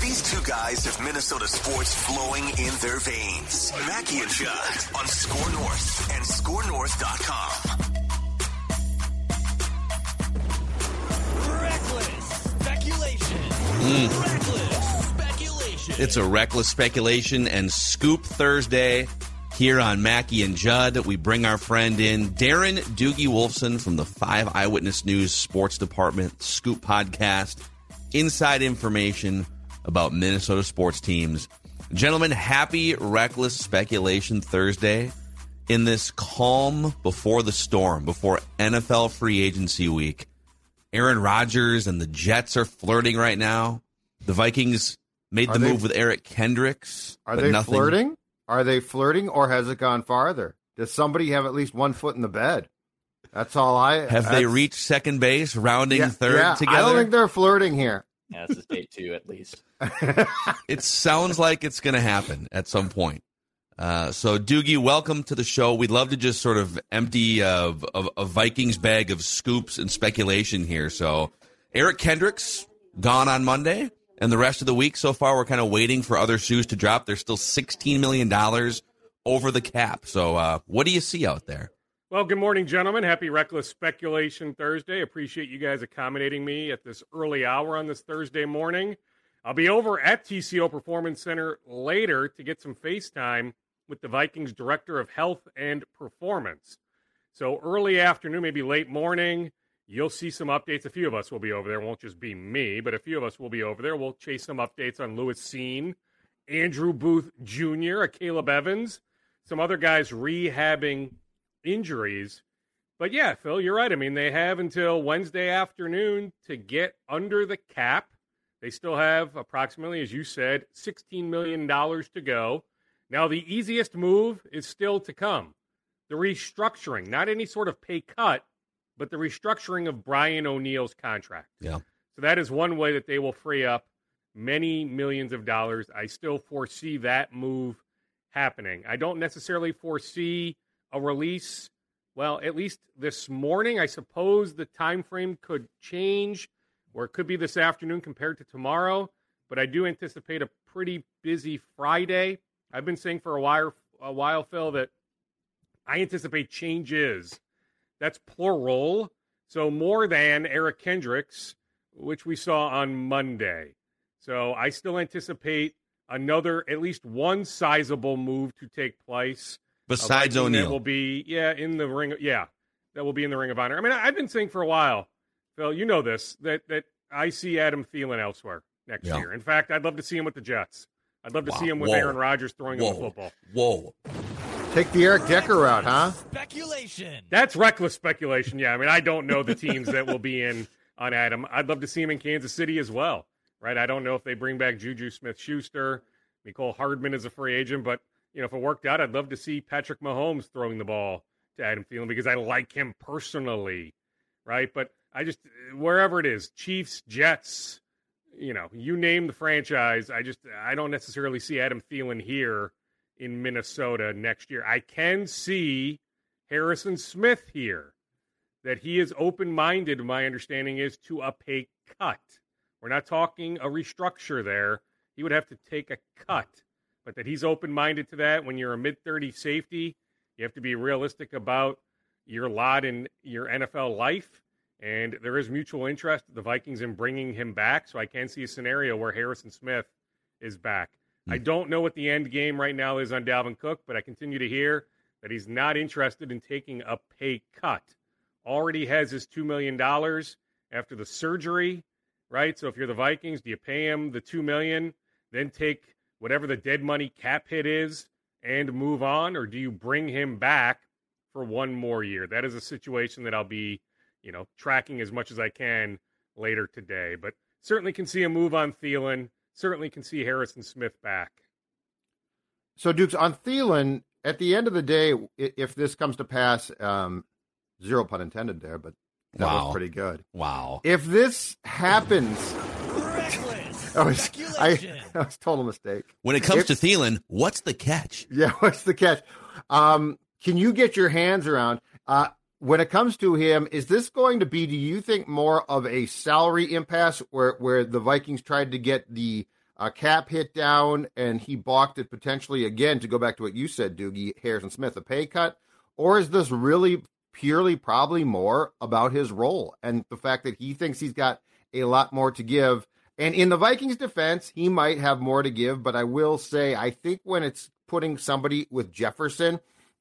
These two guys have Minnesota sports flowing in their veins. Mackie and Judd on Score North and ScoreNorth.com. Reckless speculation. Reckless speculation. It's a reckless speculation and scoop Thursday here on Mackie and Judd. We bring our friend in, Darren Doogie Wolfson from the Five Eyewitness News Sports Department Scoop Podcast. Inside information about Minnesota sports teams. Gentlemen, happy Reckless Speculation Thursday in this calm before the storm, before NFL free agency week. Aaron Rodgers and the Jets are flirting right now. The Vikings made the move with Eric Kendricks. Are they flirting? Are they flirting, or has it gone farther? Does somebody have at least one foot in the bed? That's all I... Have they reached second base, rounding third together? I don't think they're flirting here. Yeah, this is day two, at least. It sounds like it's going to happen at some point. So, Doogie, welcome to the show. We'd love to just sort of empty a Vikings bag of scoops and speculation here. So, Eric Kendricks, gone on Monday, and the rest of the week so far, we're kind of waiting for other shoes to drop. They're still $16 million over the cap. So, what do you see out there? Well, good morning, gentlemen. Happy Reckless Speculation Thursday. Appreciate you guys accommodating me at this early hour on this Thursday morning. I'll be over at TCO Performance Center later to get some FaceTime with the Vikings Director of Health and Performance. So early afternoon, maybe late morning, you'll see some updates. A few of us will be over there. It won't just be me, but a few of us will be over there. We'll chase some updates on Lewis Cine, Andrew Booth Jr., Caleb Evans, some other guys rehabbing injuries. But yeah, Phil, you're right. I mean, they have until Wednesday afternoon to get under the cap. They still have approximately, as you said, $16 million to go. Now, the easiest move is still to come. The restructuring, not any sort of pay cut, but the restructuring of Brian O'Neill's contract. Yeah. So that is one way that they will free up many millions of dollars. I still foresee that move happening. I don't necessarily foresee a release, well, at least this morning. I suppose the time frame could change, or it could be this afternoon compared to tomorrow, but I do anticipate a pretty busy Friday. I've been saying for a while, Phil, that I anticipate changes. That's plural, so more than Eric Kendricks, which we saw on Monday. So I still anticipate another, at least one sizable move to take place. Besides O'Neal, will be in the ring. Yeah, that will be in the Ring of Honor. I mean, I've been saying for a while, Phil, you know this, that I see Adam Thielen elsewhere next year. In fact, I'd love to see him with the Jets. I'd love to see him with Aaron Rodgers throwing him the football. Take the Eric Decker route, huh? Speculation. That's reckless speculation. Yeah, I mean, I don't know the teams that will be in on Adam. I'd love to see him in Kansas City as well, right? I don't know if they bring back Juju Smith-Schuster. Nichole Hardman is a free agent, but you know, if it worked out, I'd love to see Patrick Mahomes throwing the ball to Adam Thielen because I like him personally, right? But I just, wherever it is, Chiefs, Jets, you know, you name the franchise, I don't necessarily see Adam Thielen here in Minnesota next year. I can see Harrison Smith here, that he is open-minded, my understanding is, to a pay cut. We're not talking a restructure there. He would have to take a cut. But that he's open-minded to that. When you're a mid-30 safety, you have to be realistic about your lot in your NFL life. And there is mutual interest, the Vikings, in bringing him back. So I can see a scenario where Harrison Smith is back. I don't know what the end game right now is on Dalvin Cook, but I continue to hear that he's not interested in taking a pay cut. Already has his $2 million after the surgery, right? So if you're the Vikings, do you pay him the $2 million, then take whatever the dead money cap hit is, and move on? Or do you bring him back for one more year? That is a situation that I'll be, tracking as much as I can later today. But certainly can see a move on Thielen. certainly can see Harrison Smith back. So, Dukes, on Thielen, at the end of the day, if this comes to pass, zero pun intended there, but that was pretty good. Wow. If this happens... That was a total mistake. When it comes to Thielen, what's the catch? Yeah, what's the catch? Can you get your hands around... when it comes to him, is this going to be, do you think, more of a salary impasse where the Vikings tried to get the cap hit down and he balked at potentially, again, to go back to what you said, Doogie, Harrison Smith, a pay cut? Or is this really purely probably more about his role and the fact that he thinks he's got a lot more to give? And in the Vikings' defense, he might have more to give, but I will say I think when it's putting somebody with Jefferson,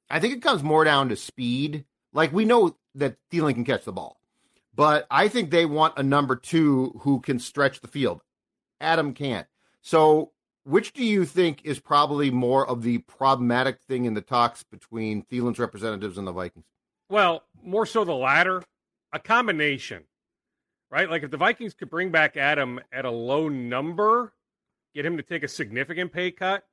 I think it comes more down to speed. Like, we know that Thielen can catch the ball, but I think they want a number two who can stretch the field. Adam can't. So which do you think is probably more of the problematic thing in the talks between Thielen's representatives and the Vikings? Well, more so the latter, a combination, right? Like, if the Vikings could bring back Adam at a low number, get him to take a significant pay cut,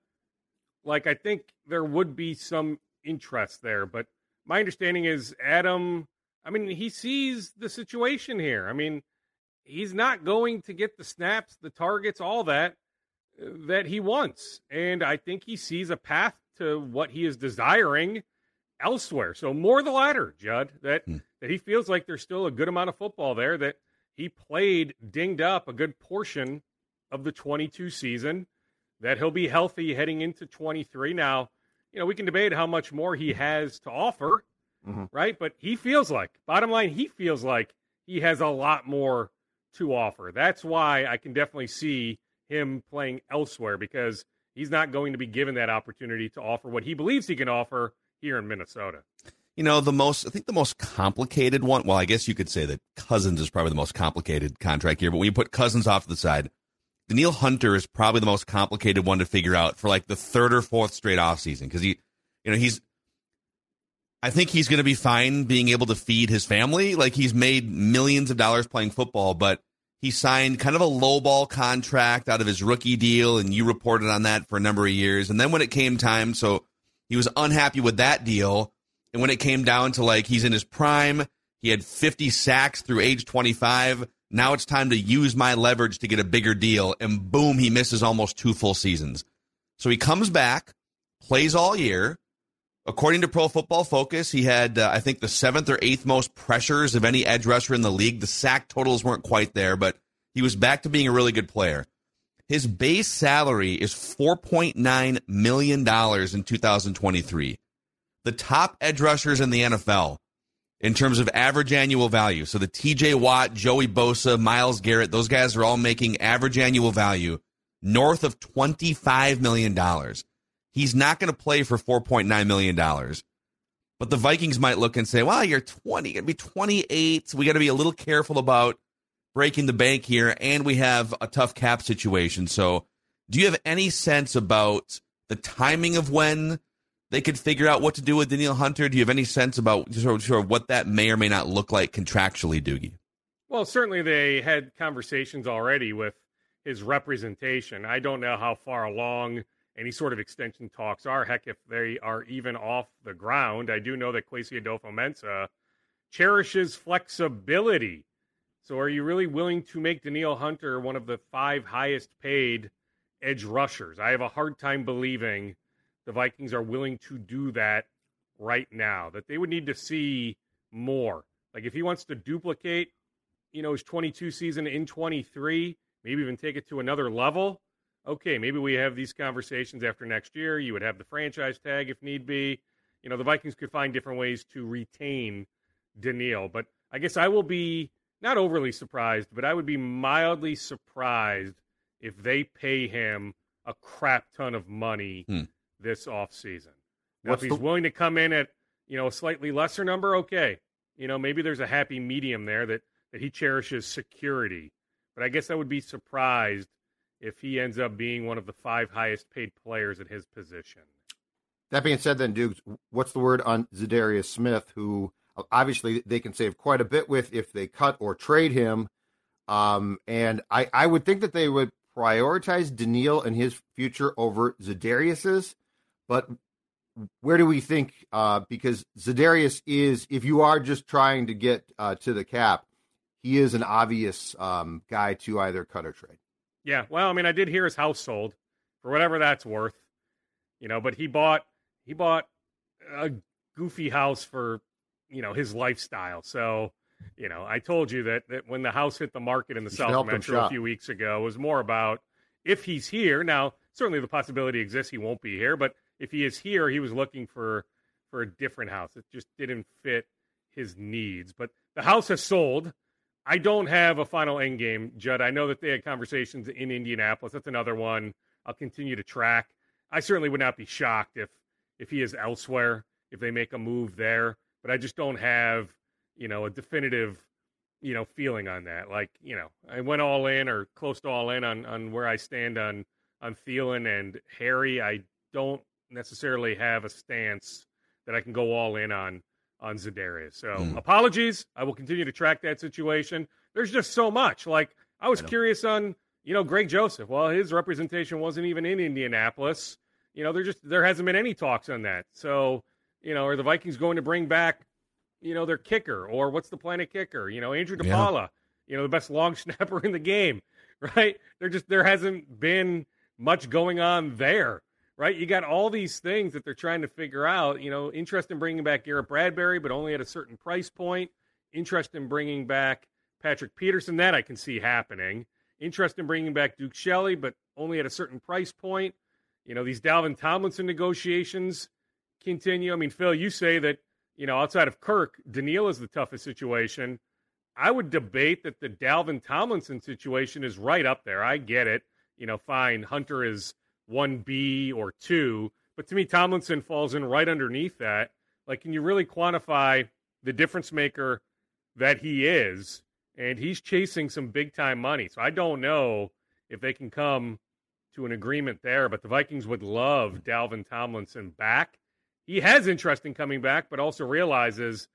like, I think there would be some interest there, but my understanding is Adam, I mean, he sees the situation here. I mean, he's not going to get the snaps, the targets, all that he wants. And I think he sees a path to what he is desiring elsewhere. So more the latter, Judd, that he feels like there's still a good amount of football there, that he played dinged up a good portion of the 22 season, that he'll be healthy heading into 23 now. You know, we can debate how much more he has to offer, right? But he feels like, bottom line, he feels like he has a lot more to offer. That's why I can definitely see him playing elsewhere, because he's not going to be given that opportunity to offer what he believes he can offer here in Minnesota. You know, I think the most complicated one, well, I guess you could say that Cousins is probably the most complicated contract here, but when you put Cousins off to the side, Danielle Hunter is probably the most complicated one to figure out for like the third or fourth straight offseason, because I think he's going to be fine being able to feed his family. Like, he's made millions of dollars playing football, but he signed kind of a lowball contract out of his rookie deal, and you reported on that for a number of years. And then when it came time, so he was unhappy with that deal, and when it came down to like he's in his prime, he had 50 sacks through age 25. Now it's time to use my leverage to get a bigger deal, and boom, he misses almost two full seasons. So he comes back, plays all year. According to Pro Football Focus, he had, I think, the 7th or 8th most pressures of any edge rusher in the league. The sack totals weren't quite there, but he was back to being a really good player. His base salary is $4.9 million in 2023. The top edge rushers in the NFL in terms of average annual value. So the T.J. Watt, Joey Bosa, Myles Garrett, those guys are all making average annual value north of $25 million. He's not going to play for $4.9 million. But the Vikings might look and say, well, you're 20, going to be 28, so we got to be a little careful about breaking the bank here, and we have a tough cap situation. So do you have any sense about the timing of when they could figure out what to do with Danielle Hunter? Do you have any sense about sort of what that may or may not look like contractually, Doogie? Well, certainly they had conversations already with his representation. I don't know how far along any sort of extension talks are. Heck, if they are even off the ground. I do know that Kwesi Adofo-Mensah cherishes flexibility. So are you really willing to make Danielle Hunter one of the 5 highest paid edge rushers? I have a hard time believing the Vikings are willing to do that right now, that they would need to see more. Like, if he wants to duplicate, his 22 season in 23, maybe even take it to another level, okay, maybe we have these conversations after next year. You would have the franchise tag if need be. The Vikings could find different ways to retain Danielle. But I guess I will be not overly surprised, but I would be mildly surprised if they pay him a crap ton of money this offseason. Now, if he's willing to come in at, a slightly lesser number, okay. Maybe there's a happy medium there that he cherishes security. But I guess I would be surprised if he ends up being one of the 5 highest paid players at his position. That being said then, Dukes, what's the word on Za'Darius Smith, who obviously they can save quite a bit with if they cut or trade him? And I would think that they would prioritize Daniil and his future over Za'Darius's, but where do we think, because Za'Darius is, if you are just trying to get to the cap, he is an obvious guy to either cut or trade. Yeah, well, I mean, I did hear his house sold for whatever that's worth, you know, but he bought a goofy house for, you know, his lifestyle. So, you know, I told you that when the house hit the market in the South Metro a few weeks ago, it was more about if he's here. Now, certainly the possibility exists he won't be here, but if he is here, he was looking for a different house. It just didn't fit his needs. But the house has sold. I don't have a final end game, Judd. I know that they had conversations in Indianapolis. That's another one I'll continue to track. I certainly would not be shocked if he is elsewhere, if they make a move there. But I just don't have, you know, a definitive, you know, feeling on that. Like, you know, I went all in or close to all in on where I stand on Thielen and Harry. I don't necessarily have a stance that I can go all in on Za'Darius. So apologies. I will continue to track that situation. There's just so much. Like, I was curious on, you know, Greg Joseph. Well, his representation wasn't even in Indianapolis. You know, there hasn't been any talks on that. So, you know, are the Vikings going to bring back, you know, their kicker, or what's the plan at kicker? You know, Andrew DeBala, you know, the best long snapper in the game, right? There hasn't been much going on there, right? You got all these things that they're trying to figure out, you know, interest in bringing back Garrett Bradbury, but only at a certain price point, interest in bringing back Patrick Peterson, that I can see happening, interest in bringing back Duke Shelley, but only at a certain price point. You know, these Dalvin Tomlinson negotiations continue. I mean, Phil, you say that, you know, outside of Kirk, Daniil is the toughest situation. I would debate that the Dalvin Tomlinson situation is right up there. I get it. You know, fine, Hunter is 1B or 2. But to me, Tomlinson falls in right underneath that. Like, can you really quantify the difference maker that he is? And he's chasing some big-time money. So I don't know if they can come to an agreement there. But the Vikings would love Dalvin Tomlinson back. He has interest in coming back, but also realizes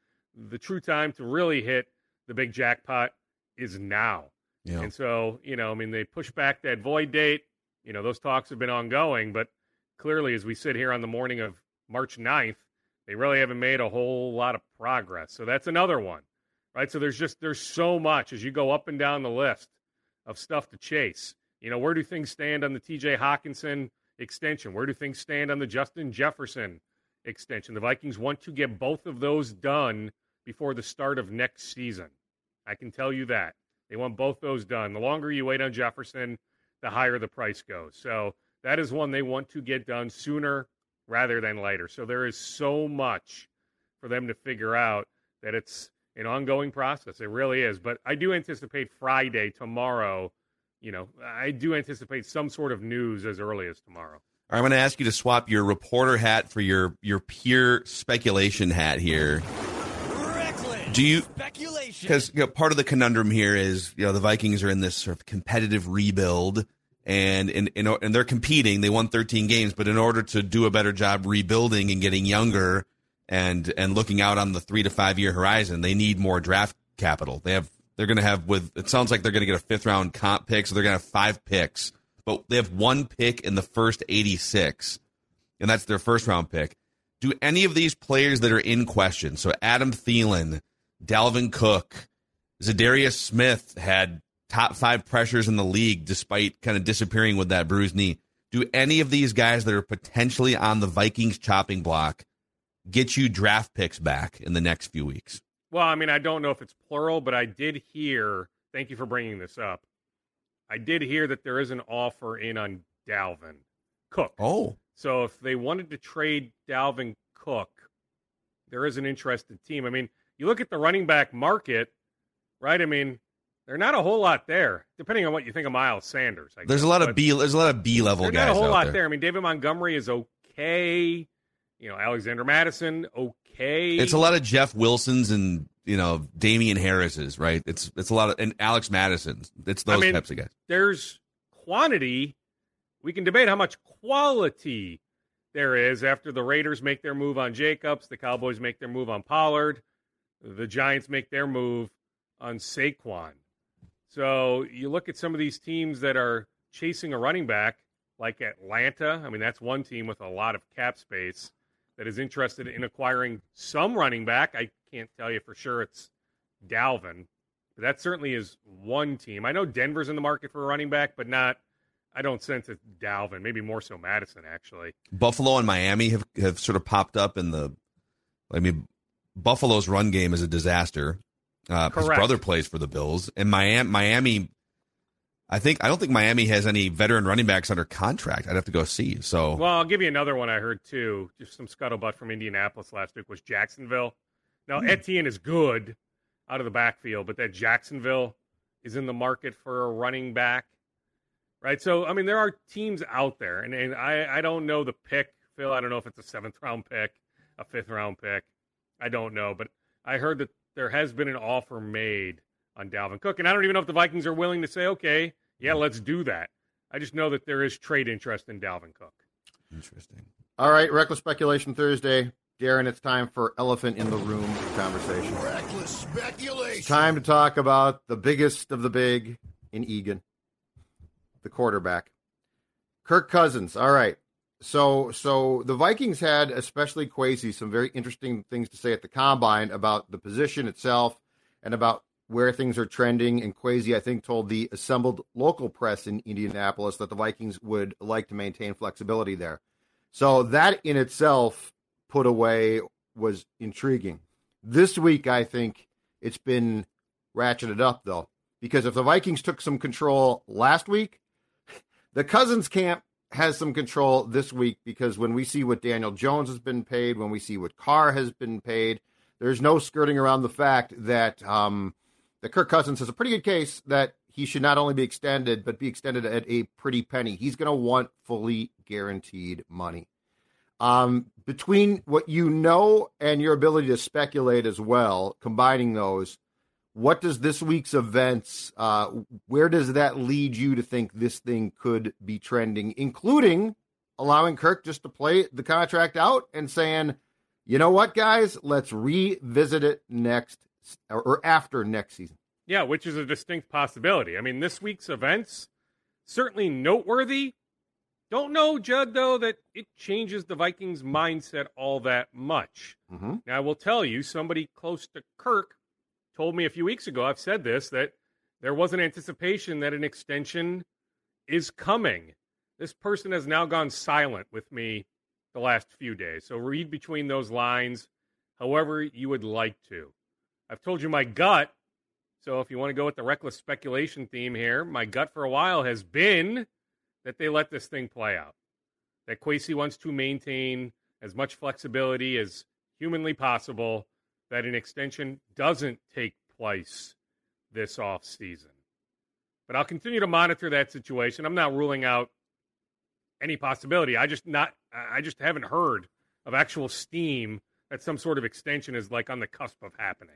the true time to really hit the big jackpot is now. Yeah. And so, you know, I mean, they push back that void date. You know, those talks have been ongoing, but clearly as we sit here on the morning of March 9th, they really haven't made a whole lot of progress. So that's another one, right? So there's so much as you go up and down the list of stuff to chase. You know, where do things stand on the T.J. Hockenson extension? Where do things stand on the Justin Jefferson extension? The Vikings want to get both of those done before the start of next season. I can tell you that. They want both those done. The longer you wait on Jefferson, the higher the price goes. So that is one they want to get done sooner rather than later. So there is so much for them to figure out that it's an ongoing process. It really is. But I do anticipate Friday, tomorrow, you know, I do anticipate some sort of news as early as tomorrow. All right, I'm going to ask you to swap your reporter hat for your pure speculation hat here. Reckless. Do you speculation? Because, you know, part of the conundrum here is, you know, the Vikings are in this sort of competitive rebuild, and they're competing. They won 13 games, but in order to do a better job rebuilding and getting younger and looking out on the 3 to 5 year horizon, they need more draft capital. It sounds like they're going to get a 5th round comp pick, so they're going to have 5 picks. But they have 1 pick in the first 86, and that's their 1st round pick. Do any of these players that are in question, so Adam Thielen, Dalvin Cook, Za'Darius Smith had top 5 pressures in the league despite kind of disappearing with that bruised knee. Do any of these guys that are potentially on the Vikings chopping block get you draft picks back in the next few weeks? Well, I mean, I don't know if it's plural, but I did hear, thank you for bringing this up, I did hear that there is an offer in on Dalvin Cook. Oh. So if they wanted to trade Dalvin Cook, there is an interested team. I mean, you look at the running back market, right? I mean, they're not a whole lot there, depending on what you think of Miles Sanders. There's a lot of B-level guys out there. There's not a whole lot there. I mean, David Montgomery is okay. You know, Alexander Madison, okay. It's a lot of Jeff Wilsons and, you know, Damian Harris's, right? It's a lot of, and Alex Madison's. It's those types of guys. There's quantity. We can debate how much quality there is after the Raiders make their move on Jacobs, the Cowboys make their move on Pollard, the Giants make their move on Saquon. So you look at some of these teams that are chasing a running back like Atlanta. I mean, that's one team with a lot of cap space that is interested in acquiring some running back. I can't tell you for sure it's Dalvin, but that certainly is one team. I know Denver's in the market for a running back, but not. I don't sense it's Dalvin. Maybe more so Madison, actually. Buffalo and Miami have sort of popped up in the. I mean, Buffalo's run game is a disaster. His brother plays for the Bills, and Miami. I don't think Miami has any veteran running backs under contract. I'd have to go see. So, well, I'll give you another one I heard too. Just some scuttlebutt from Indianapolis last week was Jacksonville. Now Etienne is good out of the backfield, but that Jacksonville is in the market for a running back, right? So, I mean, there are teams out there, and I don't know the pick, Phil. I don't know if it's a 7th round pick, a 5th round pick. I don't know, but I heard that there has been an offer made on Dalvin Cook, and I don't even know if the Vikings are willing to say, okay, yeah, let's do that. I just know that there is trade interest in Dalvin Cook. Interesting. All right, Reckless Speculation Thursday. Darren, it's time for Elephant in the Room conversation. Reckless speculation. It's time to talk about the biggest of the big in Egan, the quarterback. Kirk Cousins. All right. So the Vikings had, especially Kwesi, some very interesting things to say at the Combine about the position itself and about where things are trending. And Kwesi, I think, told the assembled local press in Indianapolis that the Vikings would like to maintain flexibility there. So that in itself, put away, was intriguing. This week, I think it's been ratcheted up, though, because if the Vikings took some control last week, the Cousins camp has some control this week, because when we see what Daniel Jones has been paid, when we see what Carr has been paid, there's no skirting around the fact that that Kirk Cousins has a pretty good case that he should not only be extended, but be extended at a pretty penny. He's going to want fully guaranteed money. Between what you know and your ability to speculate as well, combining those, what does this week's events, where does that lead you to think this thing could be trending, including allowing Kirk just to play the contract out and saying, you know what, guys, let's revisit it next or after next season? Yeah, which is a distinct possibility. I mean, this week's events, certainly noteworthy. Don't know, Judd, though, that it changes the Vikings' mindset all that much. Mm-hmm. Now, I will tell you, somebody close to Kirk told me a few weeks ago, I've said this, that there was an anticipation that an extension is coming. This person has now gone silent with me the last few days. So read between those lines however you would like to. I've told you my gut. So if you want to go with the reckless speculation theme here, my gut for a while has been that they let this thing play out, that Kwesi wants to maintain as much flexibility as humanly possible, that an extension doesn't take place this offseason. But I'll continue to monitor that situation. I'm not ruling out any possibility. I just haven't heard of actual steam that some sort of extension is like on the cusp of happening.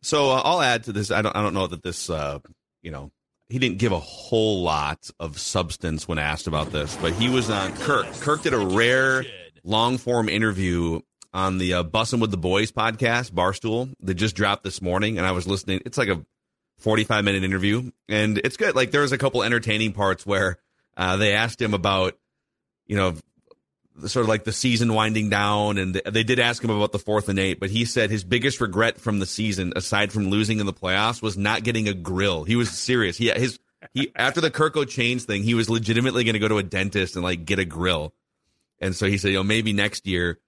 So I'll add to this. I don't know that this, he didn't give a whole lot of substance when asked about this, but he was on Kirk. Kirk did a rare long-form interview on the Bussin' with the Boys podcast, Barstool, that just dropped this morning, and I was listening. It's like a 45-minute interview, and it's good. Like, there was a couple entertaining parts where they asked him about, sort of like the season winding down, and they did ask him about the 4th and 8, but he said his biggest regret from the season, aside from losing in the playoffs, was not getting a grill. He was serious. He after the Kirko Chains thing, he was legitimately going to go to a dentist and like get a grill. And so he said, maybe next year.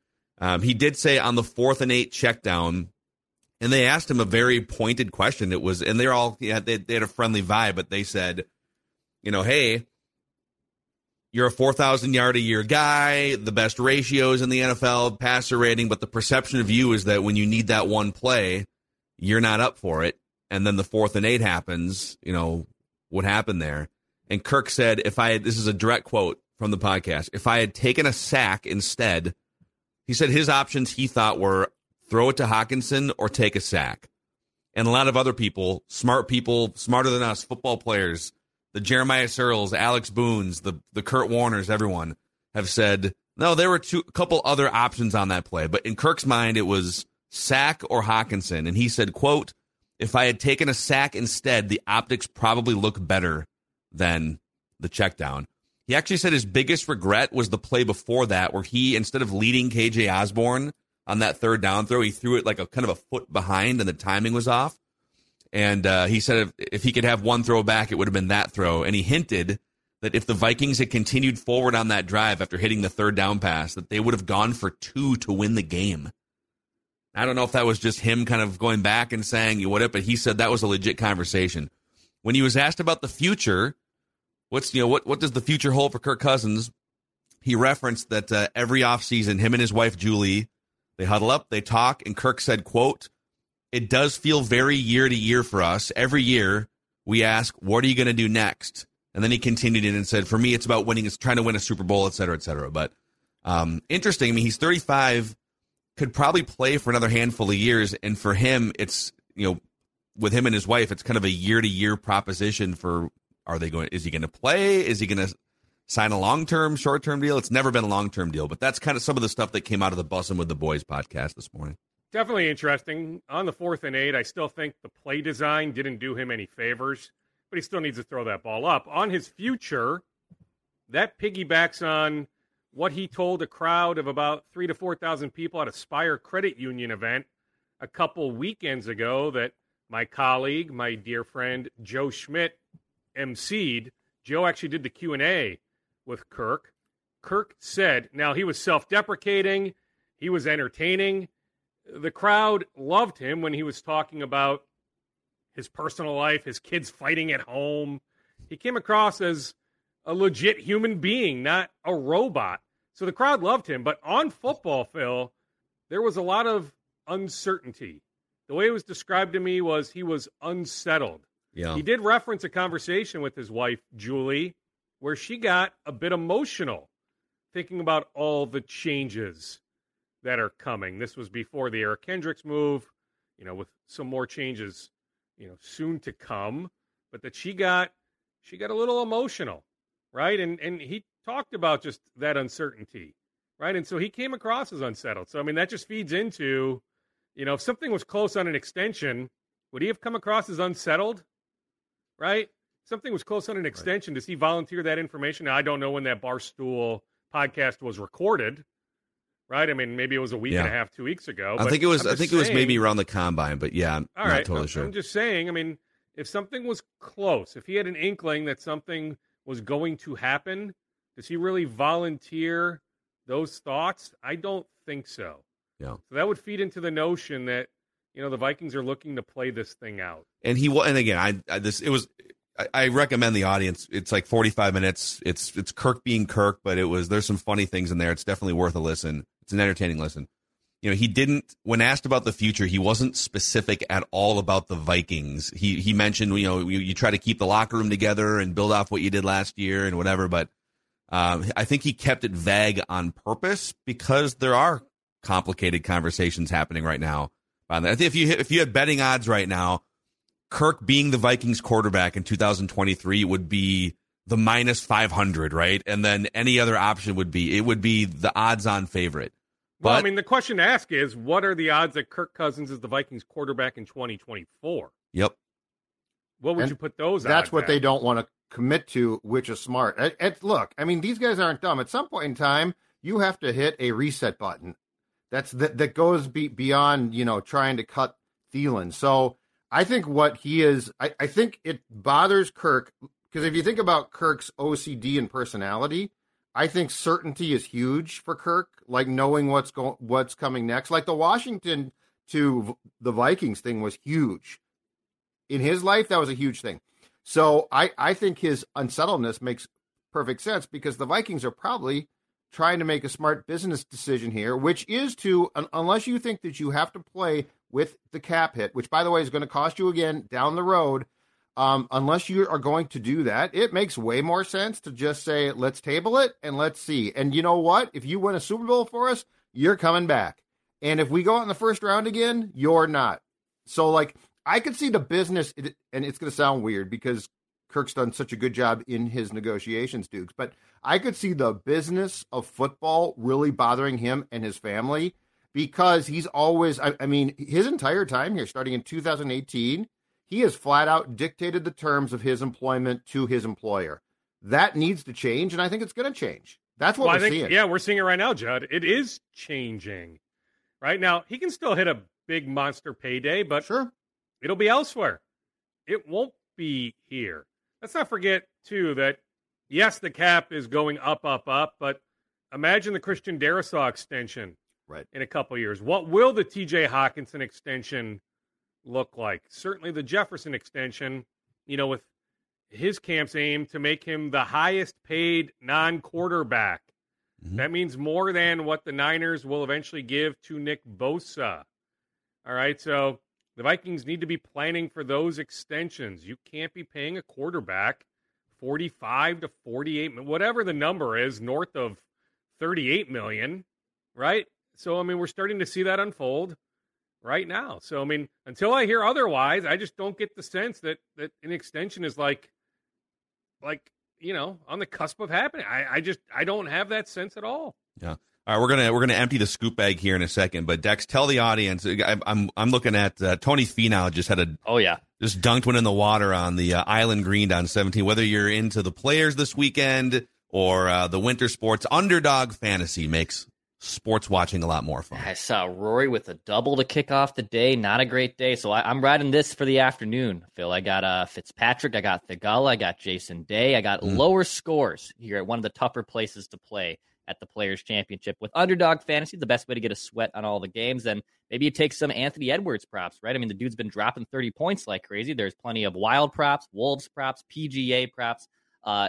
He did say on the 4th and 8 check down, and they asked him a very pointed question. It was, and they're all, they had a friendly vibe, but they said, hey, you're a 4,000-yard-a-year guy, the best ratios in the NFL, passer rating, but the perception of you is that when you need that one play, you're not up for it, and then the 4th and 8 happens, what happened there? And Kirk said, this is a direct quote from the podcast, if I had taken a sack instead, he said his options he thought were throw it to Hockenson or take a sack. And a lot of other people, smart people, smarter than us, football players, the Jeremiah Searles, Alex Boones, the Kurt Warners, everyone have said, no, there were a couple other options on that play. But in Kirk's mind, it was sack or Hockenson. And he said, quote, if I had taken a sack instead, the optics probably look better than the check down. He actually said his biggest regret was the play before that, where he, instead of leading KJ Osborne on that third down throw, he threw it like a kind of a foot behind and the timing was off. And he said if he could have one throw back, it would have been that throw. And he hinted that if the Vikings had continued forward on that drive after hitting the third down pass, that they would have gone for two to win the game. I don't know if that was just him kind of going back and saying, but he said that was a legit conversation. When he was asked about the future, what does the future hold for Kirk Cousins? He referenced that every offseason, him and his wife, Julie, they huddle up, they talk, and Kirk said, quote, it does feel very year to year for us. Every year we ask, what are you going to do next? And then he continued in and said, for me, it's about winning. It's trying to win a Super Bowl, et cetera, et cetera. But interesting. I mean, he's 35, could probably play for another handful of years. And for him, it's, with him and his wife, it's kind of a year to year proposition for, is he going to play? Is he going to sign a long-term, short-term deal? It's never been a long-term deal. But that's kind of some of the stuff that came out of the Bussin' with the Boys podcast this morning. Definitely interesting. On the 4th and 8, I still think the play design didn't do him any favors, but he still needs to throw that ball up. On his future, that piggybacks on what he told a crowd of about 3,000 to 4,000 people at a Spire Credit Union event a couple weekends ago that my colleague, my dear friend Joe Schmidt, emceed. Joe actually did the Q&A with Kirk. Kirk said, now he was self-deprecating, he was entertaining. The crowd loved him when he was talking about his personal life, his kids fighting at home. He came across as a legit human being, not a robot. So the crowd loved him. But on football, Phil, there was a lot of uncertainty. The way it was described to me was he was unsettled. Yeah. He did reference a conversation with his wife, Julie, where she got a bit emotional thinking about all the changes that are coming. This was before the Eric Kendricks move, with some more changes, soon to come, but that she got a little emotional, right? And he talked about just that uncertainty, right? And so he came across as unsettled. So, I mean, that just feeds into, if something was close on an extension, would he have come across as unsettled, right? Something was close on an extension. Right. Does he volunteer that information? Now, I don't know when that Barstool podcast was recorded, right? I mean, maybe it was a week and a half, 2 weeks ago. But I think it was maybe around the combine, but yeah, I'm not totally sure. I'm just saying, I mean, if something was close, if he had an inkling that something was going to happen, does he really volunteer those thoughts? I don't think so. Yeah. So that would feed into the notion that, the Vikings are looking to play this thing out. And he will. And again, I recommend the audience. It's like 45 minutes. It's Kirk being Kirk, but there's some funny things in there. It's definitely worth a listen. It's an entertaining listen. He didn't, when asked about the future, he wasn't specific at all about the Vikings. He mentioned, you try to keep the locker room together and build off what you did last year and whatever. But I think he kept it vague on purpose because there are complicated conversations happening right now. I think if you had betting odds right now, Kirk being the Vikings quarterback in 2023 would be the -500, right? And then any other option would be the odds-on favorite. Well, the question to ask is, what are the odds that Kirk Cousins is the Vikings quarterback in 2024? Yep. What would you put those odds at? That's what they don't want to commit to, which is smart. Look, these guys aren't dumb. At some point in time, you have to hit a reset button. That goes beyond, trying to cut Thielen. So I think what he is, I think it bothers Kirk, because if you think about Kirk's OCD and personality, I think certainty is huge for Kirk, like knowing what's coming next. Like the Washington to the Vikings thing was huge. In his life, that was a huge thing. So I think his unsettledness makes perfect sense, because the Vikings are probably trying to make a smart business decision here, which is to, unless you think that you have to play with the cap hit, which, by the way, is going to cost you again down the road, Unless you are going to do that, it makes way more sense to just say, let's table it and let's see. And you know what? If you win a Super Bowl for us, you're coming back. And if we go out in the first round again, you're not. So, like, I could see the business, and it's going to sound weird because Kirk's done such a good job in his negotiations, Dukes, but I could see the business of football really bothering him and his family because he's always, I mean, his entire time here, starting in 2018, he has flat out dictated the terms of his employment to his employer. That needs to change, and I think it's going to change. That's what we're seeing. Yeah, we're seeing it right now, Judd. It is changing. Right now, he can still hit a big monster payday, but sure, it'll be elsewhere. It won't be here. Let's not forget, too, that, yes, the cap is going up, up, up, but imagine the Christian Darrisaw extension in a couple of years. What will the T.J. Hockenson extension look like? Certainly the Jefferson extension, you know, with his camp's aim to make him the highest paid non-quarterback. Mm-hmm. That means more than what the Niners will eventually give to Nick Bosa. All right, so the Vikings need to be planning for those extensions. You can't be paying a quarterback 45 to 48, whatever the number is, north of 38 million, right? So, I mean, we're starting to see that unfold right now. So, I mean, until I hear otherwise, I just don't get the sense that, an extension is like, you know, on the cusp of happening. I just don't have that sense at all. Yeah. All right, we're gonna empty the scoop bag here in a second, but Dex, tell the audience. I'm looking at Tony Finau just had a just dunked one in the water on the Island Green down 17. Whether you're into the players this weekend or the winter sports, Underdog Fantasy makes sports watching a lot more fun. I saw Rory with a double to kick off the day. Not a great day, so I'm riding this for the afternoon. Phil, I got Fitzpatrick, I got Thigala, I got Jason Day, I got lower scores here at one of the tougher places to play at the Players' Championship. With Underdog Fantasy, the best way to get a sweat on all the games, and maybe you take some Anthony Edwards props, right? I mean, the dude's been dropping 30 points like crazy. There's plenty of Wild props, Wolves props, PGA props.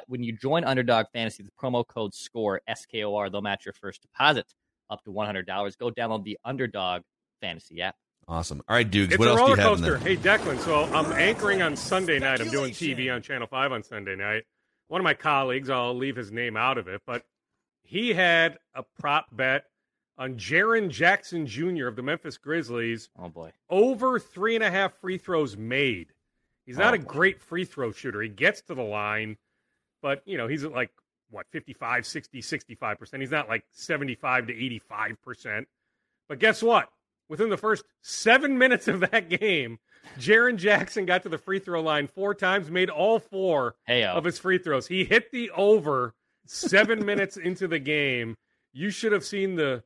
When you join Underdog Fantasy, the promo code SCORE, S-K-O-R, they'll match your first deposit up to $100. Go download the Underdog Fantasy app. Awesome. All right, Dukes, what else do you have? It's a roller coaster. Hey, Declan, so I'm anchoring on Sunday night. I'm doing TV on Channel 5 on Sunday night. One of my colleagues, I'll leave his name out of it, but he had a prop bet on Jaren Jackson Jr. of the Memphis Grizzlies. Oh, boy. Over 3.5 free throws made. He's not a great free throw shooter. He gets to the line, but, you know, he's at like, what, 55, 60, 65%. He's not like 75 to 85%. But guess what? Within the first 7 minutes of that game, Jaren Jackson got to the free throw line 4 times, made all 4 of his free throws. He hit the over 7 minutes into the game. You should have seen the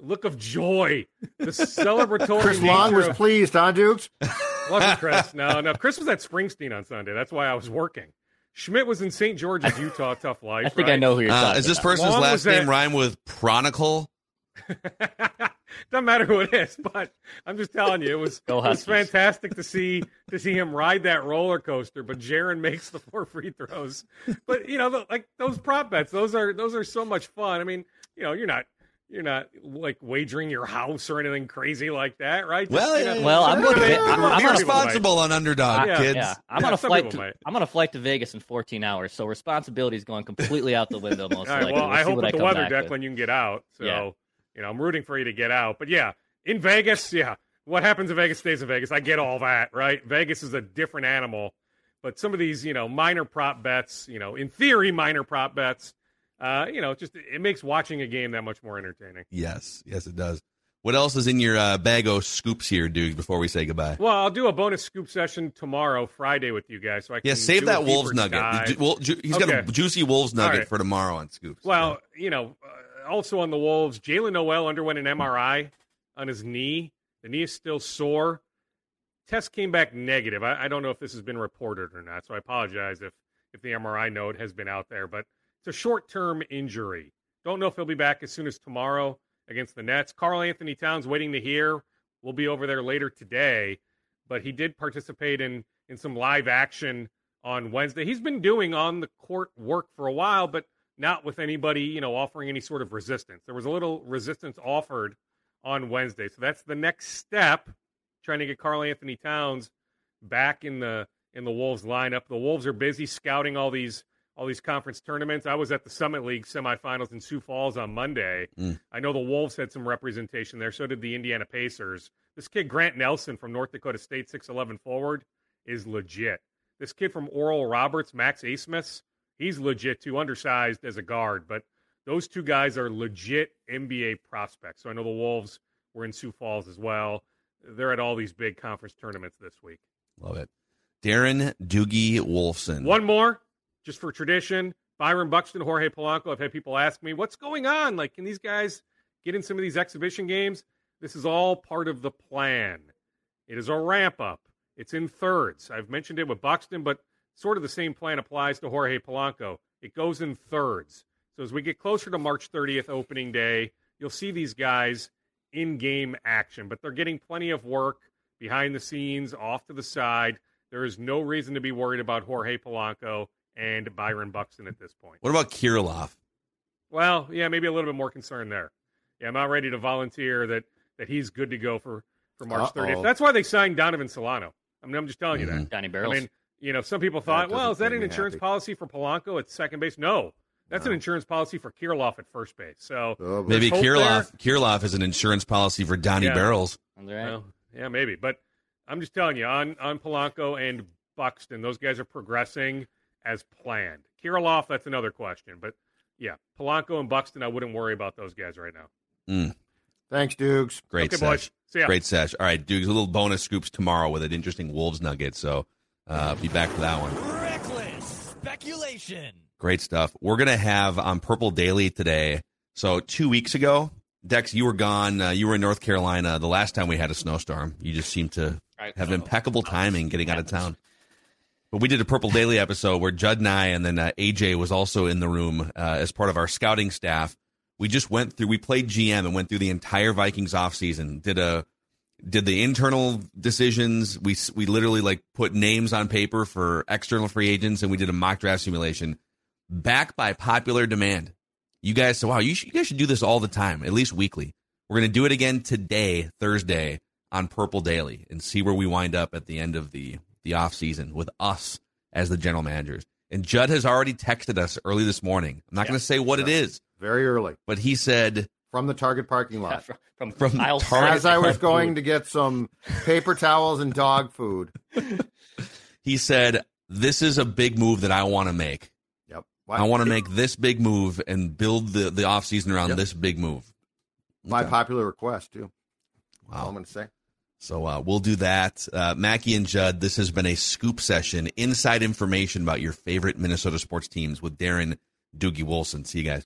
look of joy, the celebratory. Chris Long was pleased, huh, Dukes? Wasn't Chris? No. Chris was at Springsteen on Sunday. That's why I was working. Schmidt was in St. George's, Utah. Tough life. I think I know who you're talking about. Is this person's Long last name rhyme with Pronicle? Doesn't matter who it is, but I'm just telling you, it was fantastic to see him ride that roller coaster. But Jaren makes the 4 free throws. But you know, like those prop bets, those are so much fun. I mean, you know, you're not like wagering your house or anything crazy like that, right? I'm responsible on Underdog, kids. Yeah. I'm on a flight to Vegas in 14 hours, so responsibility is going completely out the window. Most likely. Well, I hope with the weather, Declan, when you can get out. So. Yeah. You know, I'm rooting for you to get out. But, yeah, in Vegas, what happens in Vegas stays in Vegas. I get all that, right? Vegas is a different animal. But some of these, you know, minor prop bets, you know, in theory, minor prop bets, you know, just it makes watching a game that much more entertaining. Yes, it does. What else is in your bag of scoops here, dude, before we say goodbye? Well, I'll do a bonus scoop session tomorrow, Friday, with you guys. So I can save that Wolves nugget. He's got a juicy Wolves nugget for tomorrow on Scoops. Well, you know, also on the Wolves, Jalen Noel underwent an MRI on his knee. The knee is still sore. Test came back negative. I don't know if this has been reported or not, so I apologize if the MRI note has been out there. But it's a short-term injury. Don't know if he'll be back as soon as tomorrow against the Nets. Carl Anthony Towns waiting to hear. We'll be over there later today. But he did participate in some live action on Wednesday. He's been doing on-the-court work for a while, but not with anybody, you know, offering any sort of resistance. There was a little resistance offered on Wednesday. So that's the next step, trying to get Karl-Anthony Towns back in the Wolves lineup. The Wolves are busy scouting all these conference tournaments. I was at the Summit League semifinals in Sioux Falls on Monday. I know the Wolves had some representation there. So did the Indiana Pacers. This kid, Grant Nelson from North Dakota State, 6'11 forward, is legit. This kid from Oral Roberts, Max Asmus, he's legit too, undersized as a guard. But those two guys are legit NBA prospects. So I know the Wolves were in Sioux Falls as well. They're at all these big conference tournaments this week. Love it. Darren Doogie Wolfson. One more. Just for tradition, Byron Buxton, Jorge Polanco, I've had people ask me, what's going on? Like, can these guys get in some of these exhibition games? This is all part of the plan. It is a ramp-up. It's in thirds. I've mentioned it with Buxton, but sort of the same plan applies to Jorge Polanco. It goes in thirds. So as we get closer to March 30th, opening day, you'll see these guys in game action. But they're getting plenty of work behind the scenes, off to the side. There is no reason to be worried about Jorge Polanco and Byron Buxton at this point. What about Kirilov? Well, yeah, maybe a little bit more concern there. Yeah, I'm not ready to volunteer that he's good to go for March 30th. That's why they signed Donovan Solano. I mean, I'm just telling you that. Donnie Barrels. I mean, you know, some people thought, well, is that an insurance policy for Polanco at second base? No. That's an insurance policy for Kirilov at first base. So maybe Kirilov is an insurance policy for Donnie Barrels. Right. Well, yeah, maybe. But I'm just telling you, on Polanco and Buxton, those guys are progressing as planned. Kirilov, that's another question. But, yeah, Polanco and Buxton, I wouldn't worry about those guys right now. Thanks, Dukes. Great sesh. See ya. Great sesh. All right, Dukes, a little bonus scoops tomorrow with an interesting Wolves nugget. So be back for that one. Reckless speculation. Great stuff. We're going to have on Purple Daily today. So 2 weeks ago, Dex, you were gone. You were in North Carolina the last time we had a snowstorm. You just seemed to have impeccable timing getting out of town. But we did a Purple Daily episode where Judd and I, and then AJ was also in the room as part of our scouting staff. We just went through, we played GM and went through the entire Vikings offseason, did the internal decisions. We literally like put names on paper for external free agents, and we did a mock draft simulation back by popular demand. You guys said, wow, you guys should do this all the time, at least weekly. We're going to do it again today, Thursday, on Purple Daily and see where we wind up at the end of the offseason with us as the general managers. And Judd has already texted us early this morning. I'm not going to say what it is. Very early. But he said... From the Target parking lot. Yeah, from Target. As I was going to get some paper towels and dog food. He said, this is a big move that I want to make. Yep. Wow. I want to make this big move and build the offseason around this big move. Okay. By popular request, too. Wow. That's all I'm going to say. So we'll do that. Mackie and Judd, this has been a scoop session. Inside information about your favorite Minnesota sports teams with Darren Doogie Wolfson. See you guys.